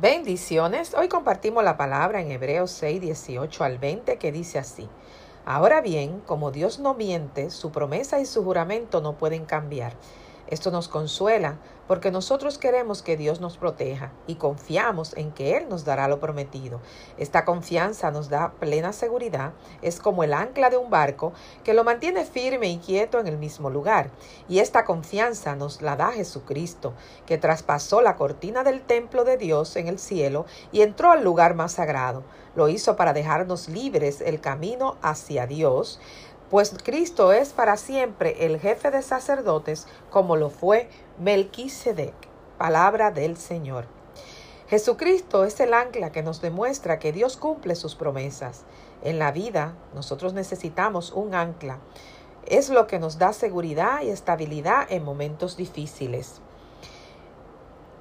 Bendiciones. Hoy compartimos la palabra en Hebreos 6, 18 al 20 que dice así. Ahora bien, como Dios no miente, su promesa y su juramento no pueden cambiar. Esto nos consuela porque nosotros queremos que Dios nos proteja y confiamos en que Él nos dará lo prometido. Esta confianza nos da plena seguridad, es como el ancla de un barco que lo mantiene firme y quieto en el mismo lugar. Y esta confianza nos la da Jesucristo, que traspasó la cortina del templo de Dios en el cielo y entró al lugar más sagrado. Lo hizo para dejarnos libres el camino hacia Dios, pues Cristo es para siempre el jefe de sacerdotes, como lo fue Melquisedec. Palabra del Señor. Jesucristo es el ancla que nos demuestra que Dios cumple sus promesas. En la vida, nosotros necesitamos un ancla. Es lo que nos da seguridad y estabilidad en momentos difíciles.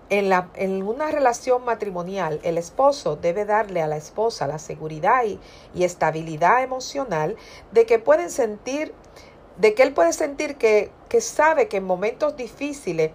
En una relación matrimonial, el esposo debe darle a la esposa la seguridad y estabilidad emocional de que él puede sentir que sabe que en momentos difíciles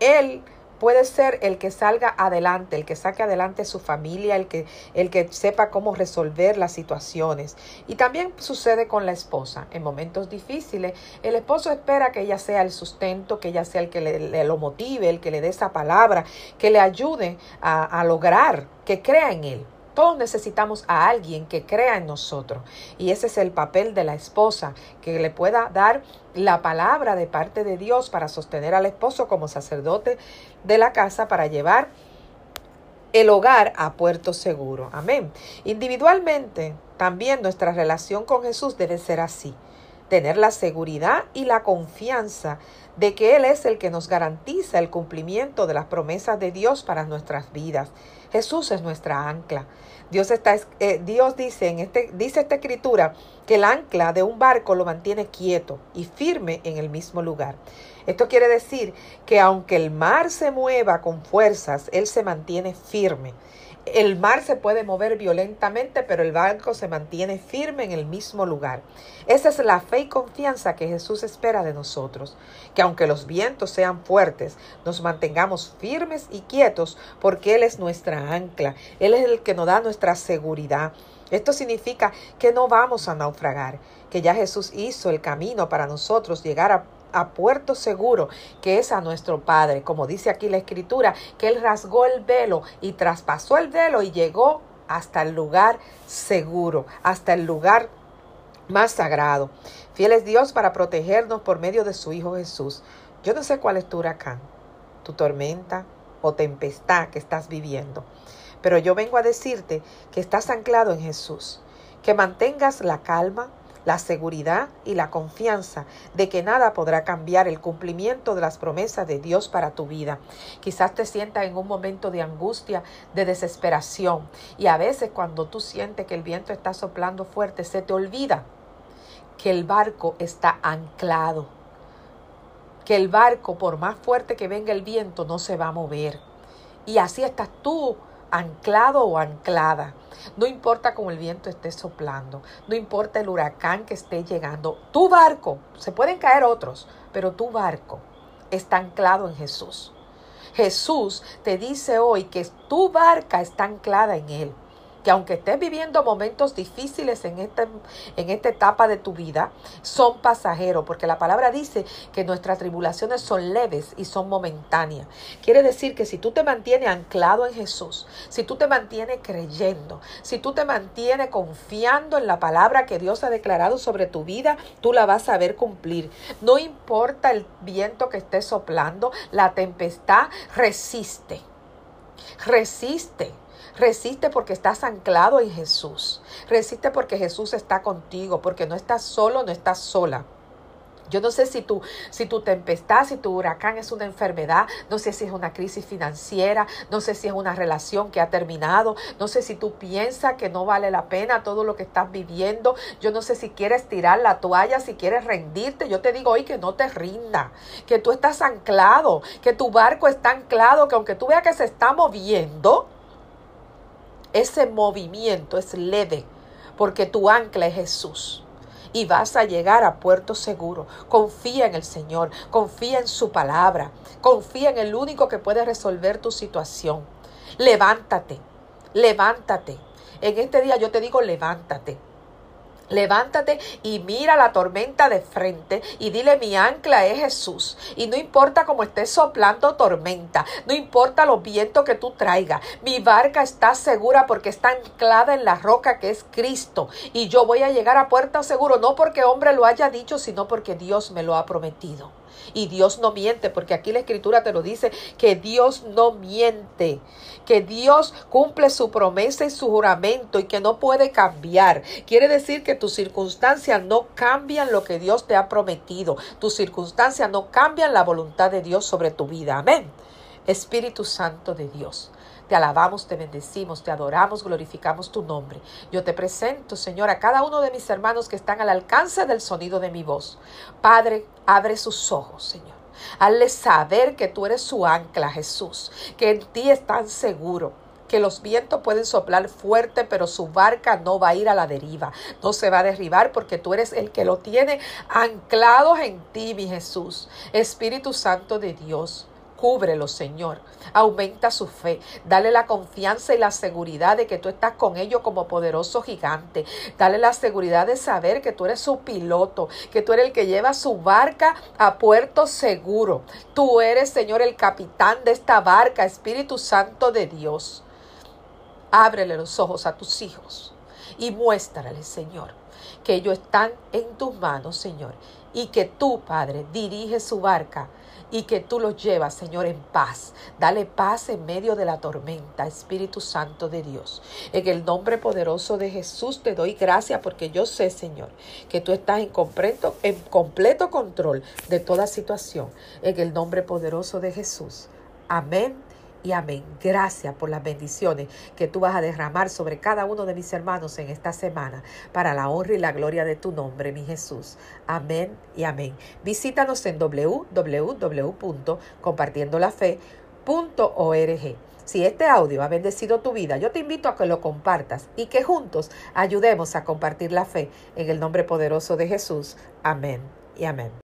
él puede ser el que salga adelante, el que saque adelante su familia, el que sepa cómo resolver las situaciones. Y también sucede con la esposa. En momentos difíciles, el esposo espera que ella sea el sustento, que ella sea el que lo motive, el que le dé esa palabra, que le ayude a lograr, que crea en él. Todos necesitamos a alguien que crea en nosotros, y ese es el papel de la esposa, que le pueda dar la palabra de parte de Dios para sostener al esposo como sacerdote de la casa, para llevar el hogar a puerto seguro. Amén. Individualmente, también nuestra relación con Jesús debe ser así. Tener la seguridad y la confianza de que Él es el que nos garantiza el cumplimiento de las promesas de Dios para nuestras vidas. Jesús es nuestra ancla. Dios dice esta escritura que el ancla de un barco lo mantiene quieto y firme en el mismo lugar. Esto quiere decir que aunque el mar se mueva con fuerzas, Él se mantiene firme. El mar se puede mover violentamente, pero el barco se mantiene firme en el mismo lugar. Esa es la fe y confianza que Jesús espera de nosotros, que aunque los vientos sean fuertes, nos mantengamos firmes y quietos, porque Él es nuestra ancla. Él es el que nos da nuestra seguridad. Esto significa que no vamos a naufragar, que ya Jesús hizo el camino para nosotros llegar a puerto seguro, que es a nuestro Padre, como dice aquí la Escritura, que Él rasgó el velo y traspasó el velo y llegó hasta el lugar seguro, hasta el lugar más sagrado. Fiel es Dios para protegernos por medio de su Hijo Jesús. Yo no sé cuál es tu huracán, tu tormenta o tempestad que estás viviendo, pero yo vengo a decirte que estás anclado en Jesús, que mantengas la calma, la seguridad y la confianza de que nada podrá cambiar el cumplimiento de las promesas de Dios para tu vida. Quizás te sientas en un momento de angustia, de desesperación, y a veces cuando tú sientes que el viento está soplando fuerte, se te olvida que el barco está anclado, que el barco, por más fuerte que venga el viento, no se va a mover. Y así estás tú, anclado o anclada. No importa cómo el viento esté soplando, no importa el huracán que esté llegando, tu barco, se pueden caer otros, pero tu barco está anclado en Jesús. Jesús te dice hoy que tu barca está anclada en Él, que aunque estés viviendo momentos difíciles en esta etapa de tu vida, son pasajeros, porque la palabra dice que nuestras tribulaciones son leves y son momentáneas. Quiere decir que si tú te mantienes anclado en Jesús, si tú te mantienes creyendo, si tú te mantienes confiando en la palabra que Dios ha declarado sobre tu vida, tú la vas a ver cumplir. No importa el viento que esté soplando, la tempestad, resiste. Resiste porque estás anclado en Jesús. Resiste porque Jesús está contigo, porque no estás solo, no estás sola. Yo no sé si tu tempestad, si tu huracán es una enfermedad, no sé si es una crisis financiera, no sé si es una relación que ha terminado, no sé si tú piensas que no vale la pena todo lo que estás viviendo, yo no sé si quieres tirar la toalla, si quieres rendirte. Yo te digo hoy que no te rinda, que tú estás anclado, que tu barco está anclado, que aunque tú veas que se está moviendo, ese movimiento es leve, porque tu ancla es Jesús. Y vas a llegar a puerto seguro. Confía en el Señor, confía en su palabra, confía en el único que puede resolver tu situación. Levántate, levántate. En este día yo te digo, levántate. Levántate y mira la tormenta de frente y dile, mi ancla es Jesús. Y no importa cómo estés soplando tormenta, no importa los vientos que tú traigas, mi barca está segura porque está anclada en la roca que es Cristo. Y yo voy a llegar a puerto seguro, no porque hombre lo haya dicho, sino porque Dios me lo ha prometido. Y Dios no miente, porque aquí la Escritura te lo dice, que Dios no miente, que Dios cumple su promesa y su juramento y que no puede cambiar. Quiere decir que tus circunstancias no cambian lo que Dios te ha prometido. Tus circunstancias no cambian la voluntad de Dios sobre tu vida. Amén. Espíritu Santo de Dios, te alabamos, te bendecimos, te adoramos, glorificamos tu nombre. Yo te presento, Señor, a cada uno de mis hermanos que están al alcance del sonido de mi voz. Padre, abre sus ojos, Señor. Hazle saber que tú eres su ancla, Jesús, que en ti están seguros, que los vientos pueden soplar fuerte, pero su barca no va a ir a la deriva, no se va a derribar, porque tú eres el que lo tiene anclados en ti, mi Jesús. Espíritu Santo de Dios, cúbrelo, Señor. Aumenta su fe. Dale la confianza y la seguridad de que tú estás con ellos como poderoso gigante. Dale la seguridad de saber que tú eres su piloto, que tú eres el que lleva su barca a puerto seguro. Tú eres, Señor, el capitán de esta barca, Espíritu Santo de Dios. Ábrele los ojos a tus hijos y muéstrale, Señor, que ellos están en tus manos, Señor, y que tú, Padre, diriges su barca. Y que tú los llevas, Señor, en paz. Dale paz en medio de la tormenta, Espíritu Santo de Dios. En el nombre poderoso de Jesús te doy gracias, porque yo sé, Señor, que tú estás en completo control de toda situación. En el nombre poderoso de Jesús. Amén y amén. Gracias por las bendiciones que tú vas a derramar sobre cada uno de mis hermanos en esta semana, para la honra y la gloria de tu nombre, mi Jesús. Amén y amén. Visítanos en www.compartiendolafe.org. Si este audio ha bendecido tu vida, yo te invito a que lo compartas y que juntos ayudemos a compartir la fe en el nombre poderoso de Jesús. Amén y amén.